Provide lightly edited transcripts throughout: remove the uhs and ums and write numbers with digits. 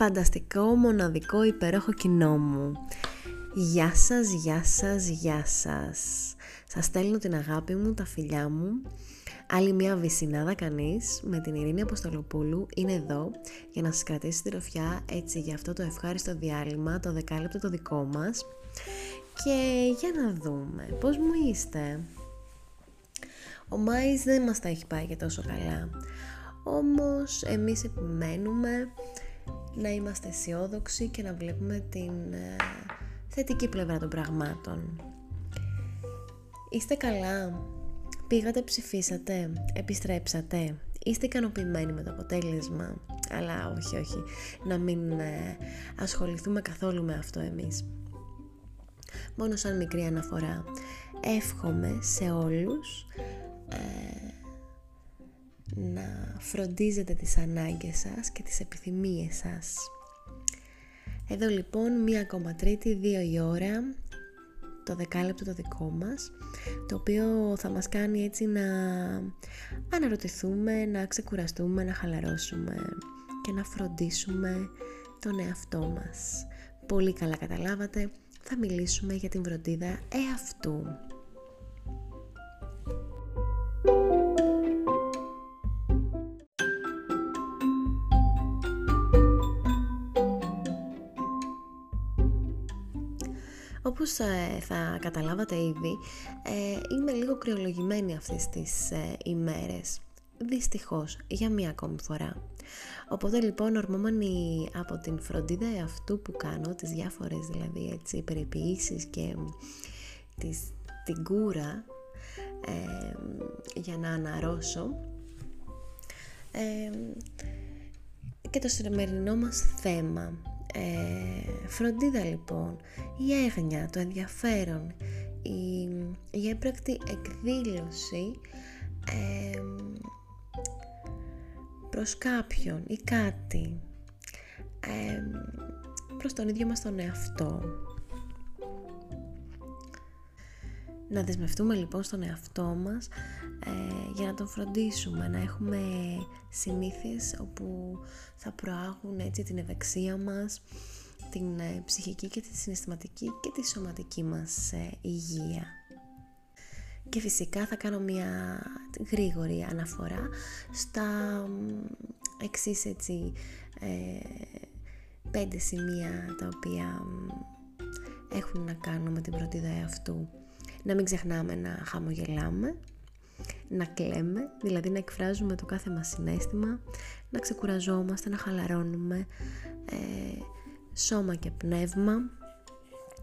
φανταστικό, μοναδικό, υπέροχο κοινό μου. Γεια σας, γεια σας, γεια σας. Σας στέλνω την αγάπη μου, τα φιλιά μου. Άλλη μια βυσσινάδα κανείς με την Ειρήνη Αποστολοπούλου είναι εδώ για να σας κρατήσει τη ροφιά έτσι για αυτό το ευχάριστο διάλειμμα, το δεκάλεπτο το δικό μας. Και για να δούμε πώς μου είστε. Ο Μάης δεν μας τα έχει πάει και τόσο καλά. Όμως εμείς επιμένουμε να είμαστε αισιόδοξοι και να βλέπουμε την θετική πλευρά των πραγμάτων. Είστε καλά? Πήγατε, ψηφίσατε, επιστρέψατε? Είστε ικανοποιημένοι με το αποτέλεσμα? Αλλά όχι, να μην ασχοληθούμε καθόλου με αυτό εμείς. Μόνο σαν μικρή αναφορά. Εύχομαι σε όλους να φροντίζετε τις ανάγκες σας και τις επιθυμίες σας. Εδώ λοιπόν, μία ακόμα Τρίτη, 2 η ώρα, το δεκάλεπτο το δικό μας, το οποίο θα μας κάνει έτσι να αναρωτηθούμε, να ξεκουραστούμε, να χαλαρώσουμε και να φροντίσουμε τον εαυτό μας. Πολύ καλά καταλάβατε, θα μιλήσουμε για την φροντίδα εαυτού. Όπως θα καταλάβατε ήδη, είμαι λίγο κρυολογημένη αυτές τις ημέρες, δυστυχώς, για μία ακόμη φορά. Οπότε λοιπόν, ορμόμενοι από την φροντίδα αυτού που κάνω, τις διάφορες δηλαδή έτσι περιποιήσεις και την κούρα για να αναρρώσω, και το σημερινό μας θέμα. Φροντίδα λοιπόν, η έγνοια, το ενδιαφέρον, η έμπρακτη εκδήλωση προς κάποιον ή κάτι, προς τον ίδιο μας τον εαυτό. Να δεσμευτούμε λοιπόν στον εαυτό μας για να τον φροντίσουμε, να έχουμε συνήθειες όπου θα προάγουν έτσι την ευεξία μας, την ψυχική και τη συναισθηματική και τη σωματική μας υγεία. Και φυσικά θα κάνω μια γρήγορη αναφορά στα εξής έτσι 5 σημεία τα οποία έχουν να κάνουν με την φροντίδα εαυτού. Να μην ξεχνάμε να χαμογελάμε, να κλαίμε, δηλαδή να εκφράζουμε το κάθε μας συναίσθημα, να ξεκουραζόμαστε, να χαλαρώνουμε σώμα και πνεύμα,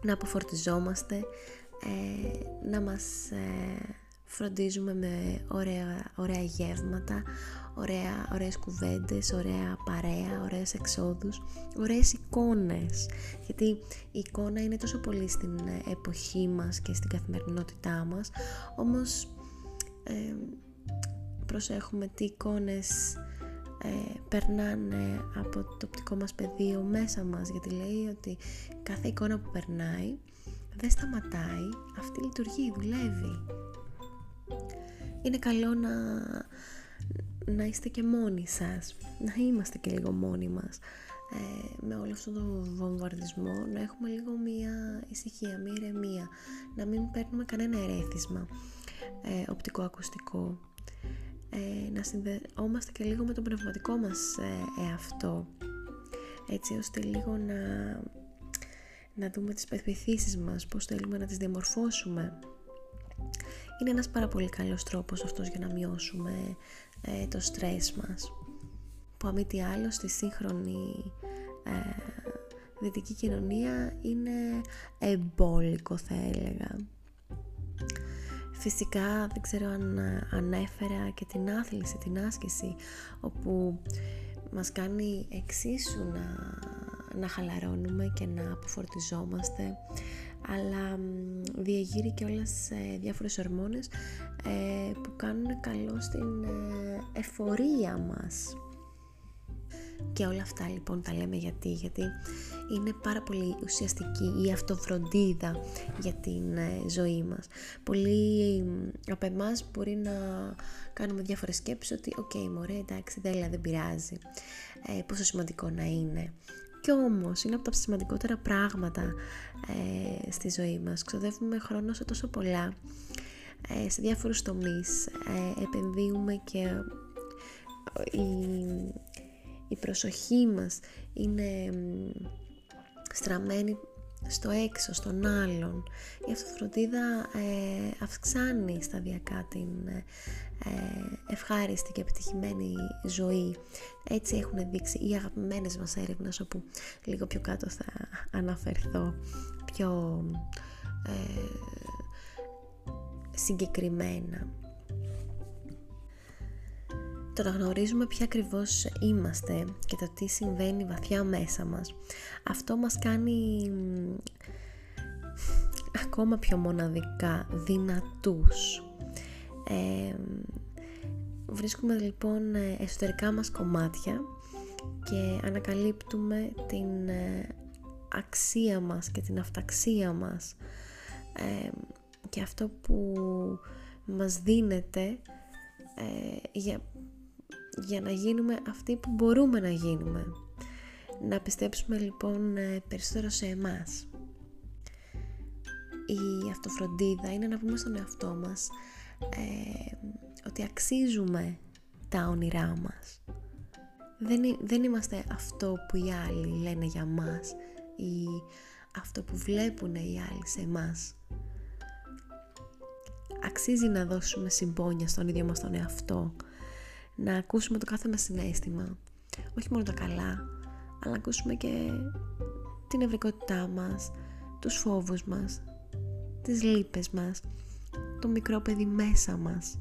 να αποφορτιζόμαστε, να μας φροντίζουμε με ωραία γεύματα, ωραίες κουβέντες, ωραία παρέα, ωραίες εξόδους, ωραίες εικόνες, γιατί η εικόνα είναι τόσο πολύ στην εποχή μας και στην καθημερινότητά μας, όμως προσέχουμε τι εικόνες περνάνε από το οπτικό μας πεδίο μέσα μας, γιατί λέει ότι κάθε εικόνα που περνάει δεν σταματάει, αυτή λειτουργεί, δουλεύει. Είναι καλό να είστε και μόνοι σας, να είμαστε και λίγο μόνοι μας, με όλο αυτό το βομβαρδισμό, να έχουμε λίγο μία ησυχία, μία ηρεμία, να μην παίρνουμε κανένα ερέθισμα οπτικοακουστικό, να συνδεόμαστε και λίγο με τον πνευματικό μας εαυτό, έτσι ώστε λίγο να δούμε τις πεποιθήσεις μας, πώς θέλουμε να τις διαμορφώσουμε. Είναι ένας πάρα πολύ καλός τρόπος αυτός για να μειώσουμε το στρες μας, που αμή τι άλλο στη σύγχρονη δυτική κοινωνία είναι εμπόλικο, θα έλεγα. Φυσικά δεν ξέρω αν ανέφερα και την άθληση, την άσκηση, όπου μας κάνει εξίσου να χαλαρώνουμε και να αποφορτιζόμαστε, αλλά διεγείρει και όλες διάφορες ορμόνες που κάνουν καλό στην εφορία μας. Και όλα αυτά λοιπόν τα λέμε γιατί είναι πάρα πολύ ουσιαστική η αυτοφροντίδα για την ζωή μας. Πολλοί από εμάς μπορεί να κάνουμε διάφορες σκέψεις ότι «ΟΚ, μωρέ, εντάξει, δεν πειράζει, πόσο σημαντικό να είναι». Κι όμως είναι από τα σημαντικότερα πράγματα στη ζωή μας. Ξοδεύουμε χρόνο σε τόσο πολλά, σε διάφορους τομείς, επενδύουμε και η προσοχή μας είναι στραμμένη στο έξω, στον άλλον. Η αυτοφροντίδα αυξάνει σταδιακά την ευχάριστη και επιτυχημένη ζωή. Έτσι έχουν δείξει οι αγαπημένες μας έρευνες, όπου λίγο πιο κάτω θα αναφερθώ πιο συγκεκριμένα. Το να γνωρίζουμε ποια ακριβώς είμαστε και το τι συμβαίνει βαθιά μέσα μας, αυτό μας κάνει ακόμα πιο μοναδικά δυνατούς. Βρίσκουμε λοιπόν εσωτερικά μας κομμάτια και ανακαλύπτουμε την αξία μας και την αυταξία μας και αυτό που μας δίνεται για να γίνουμε αυτοί που μπορούμε να γίνουμε. Να πιστέψουμε λοιπόν περισσότερο σε εμάς. Η αυτοφροντίδα είναι να πούμε στον εαυτό μας ότι αξίζουμε τα όνειρά μας. Δεν είμαστε αυτό που οι άλλοι λένε για μας ή αυτό που βλέπουν οι άλλοι σε εμάς. Αξίζει να δώσουμε συμπόνια στον ίδιο μας τον εαυτό, να ακούσουμε το κάθε μας συναίσθημα, όχι μόνο τα καλά, αλλά να ακούσουμε και την ευρικότητά μας, τους φόβους μας, τις λύπες μας, το μικρό παιδί μέσα μας.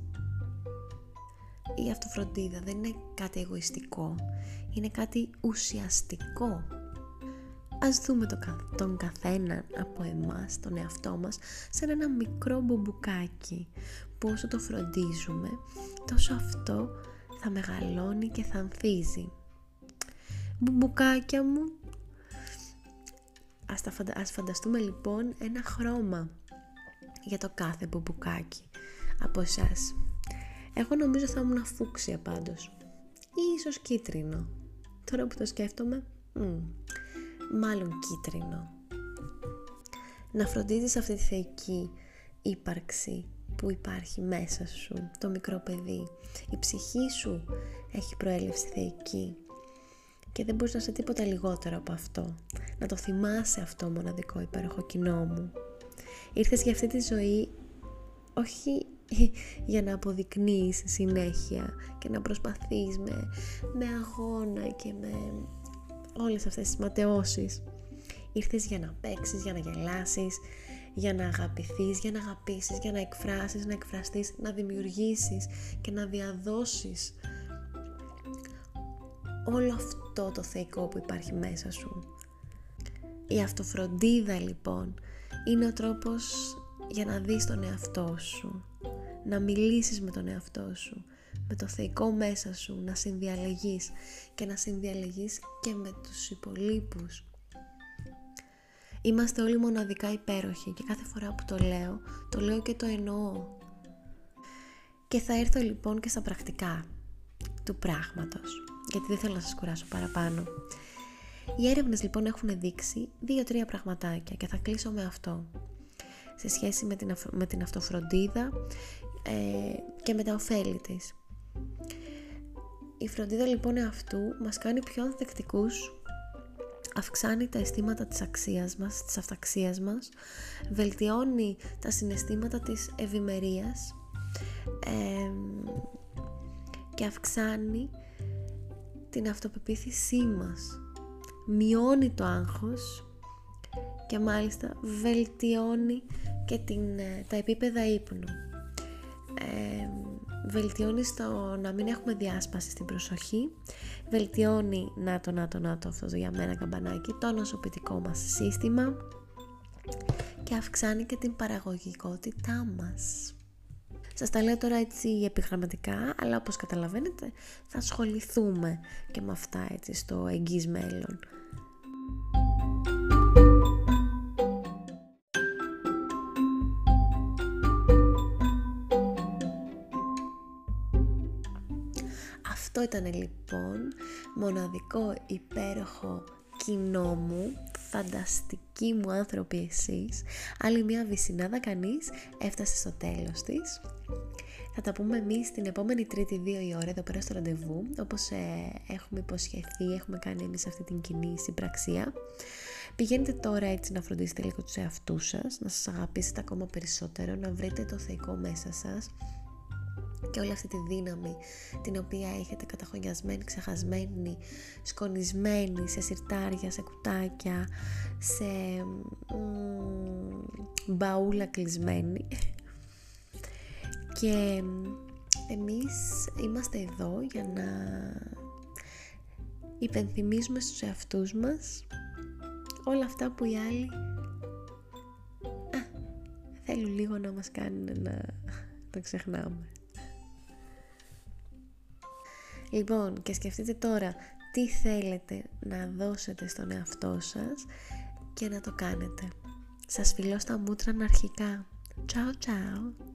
Η αυτοφροντίδα δεν είναι κάτι εγωιστικό, είναι κάτι ουσιαστικό. Ας δούμε τον καθέναν από εμάς, τον εαυτό μας, σαν ένα μικρό μπομπουκάκι. Πόσο το φροντίζουμε, τόσο αυτό θα μεγαλώνει και θα ανθίζει. Μπουμπουκάκια μου. Ας φανταστούμε λοιπόν ένα χρώμα για το κάθε μπουμπουκάκι από εσάς. Εγώ νομίζω θα ήμουν φούξια πάντως, ή ίσως κίτρινο. Τώρα που το σκέφτομαι, μάλλον κίτρινο. Να φροντίζεις αυτή τη θεϊκή ύπαρξη που υπάρχει μέσα σου, το μικρό παιδί. Η ψυχή σου έχει προέλευση θεϊκή και δεν μπορείς να είσαι τίποτα λιγότερο από αυτό. Να το θυμάσαι αυτό, μοναδικό υπέροχο κοινό μου. Ήρθες για αυτή τη ζωή όχι για να αποδεικνύεις συνέχεια και να προσπαθείς με αγώνα και με όλες αυτές τις ματαιώσεις. Ήρθες για να παίξεις, για να γελάσεις, για να αγαπηθείς, για να αγαπήσεις, για να εκφράσεις, να εκφραστείς, να δημιουργήσεις και να διαδώσεις όλο αυτό το θεϊκό που υπάρχει μέσα σου. Η αυτοφροντίδα λοιπόν είναι ο τρόπος για να δεις τον εαυτό σου, να μιλήσεις με τον εαυτό σου, με το θεϊκό μέσα σου, να συνδιαλεγείς και να συνδιαλεγείς και με τους υπολείπους. Είμαστε όλοι μοναδικά υπέροχοι και κάθε φορά που το λέω και το εννοώ. Και θα έρθω λοιπόν και στα πρακτικά του πράγματος, γιατί δεν θέλω να σας κουράσω παραπάνω. Οι έρευνες λοιπόν έχουν δείξει 2-3 πραγματάκια και θα κλείσω με αυτό σε σχέση με την αυτοφροντίδα και με τα ωφέλη της. Η φροντίδα λοιπόν αυτού μας κάνει πιο ανθεκτικούς, αυξάνει τα αισθήματα της αξίας μας, της αυταξίας μας, βελτιώνει τα συναισθήματα της ευημερίας και αυξάνει την αυτοπεποίθησή μας, μειώνει το άγχος και μάλιστα βελτιώνει και τα επίπεδα ύπνου. Βελτιώνει στο να μην έχουμε διάσπαση στην προσοχή, βελτιώνει να το αυτό το για μένα καμπανάκι, το νοσοποιητικό μας σύστημα και αυξάνει και την παραγωγικότητά μας. Σας τα λέω τώρα έτσι επιγραμματικά, αλλά όπως καταλαβαίνετε θα ασχοληθούμε και με αυτά έτσι στο εγγύς μέλλον. Αυτό ήταν λοιπόν μοναδικό υπέροχο κοινό μου, φανταστικοί μου άνθρωποι εσείς. Άλλη μια βυσσινάδα κανείς έφτασε στο τέλος της. Θα τα πούμε εμείς την επόμενη Τρίτη 2 η ώρα εδώ πέρα στο ραντεβού, όπως έχουμε υποσχεθεί, έχουμε κάνει εμείς αυτή την κοινή συμπραξία. Πηγαίνετε τώρα έτσι να φροντίσετε λίγο τους εαυτούς σας, να σας αγαπήσετε ακόμα περισσότερο, να βρείτε το θεϊκό μέσα σας και όλη αυτή τη δύναμη την οποία έχετε καταχωνιασμένη, ξεχασμένη, σκονισμένη σε συρτάρια, σε κουτάκια, σε μπαούλα κλεισμένη. Και εμείς είμαστε εδώ για να υπενθυμίζουμε στους εαυτούς μας όλα αυτά που οι άλλοι θέλουν λίγο να μας κάνουν να το ξεχνάμε. Λοιπόν, και σκεφτείτε τώρα τι θέλετε να δώσετε στον εαυτό σας και να το κάνετε. Σας φιλώ στα μούτρα αρχικά. Τσάου τσάου!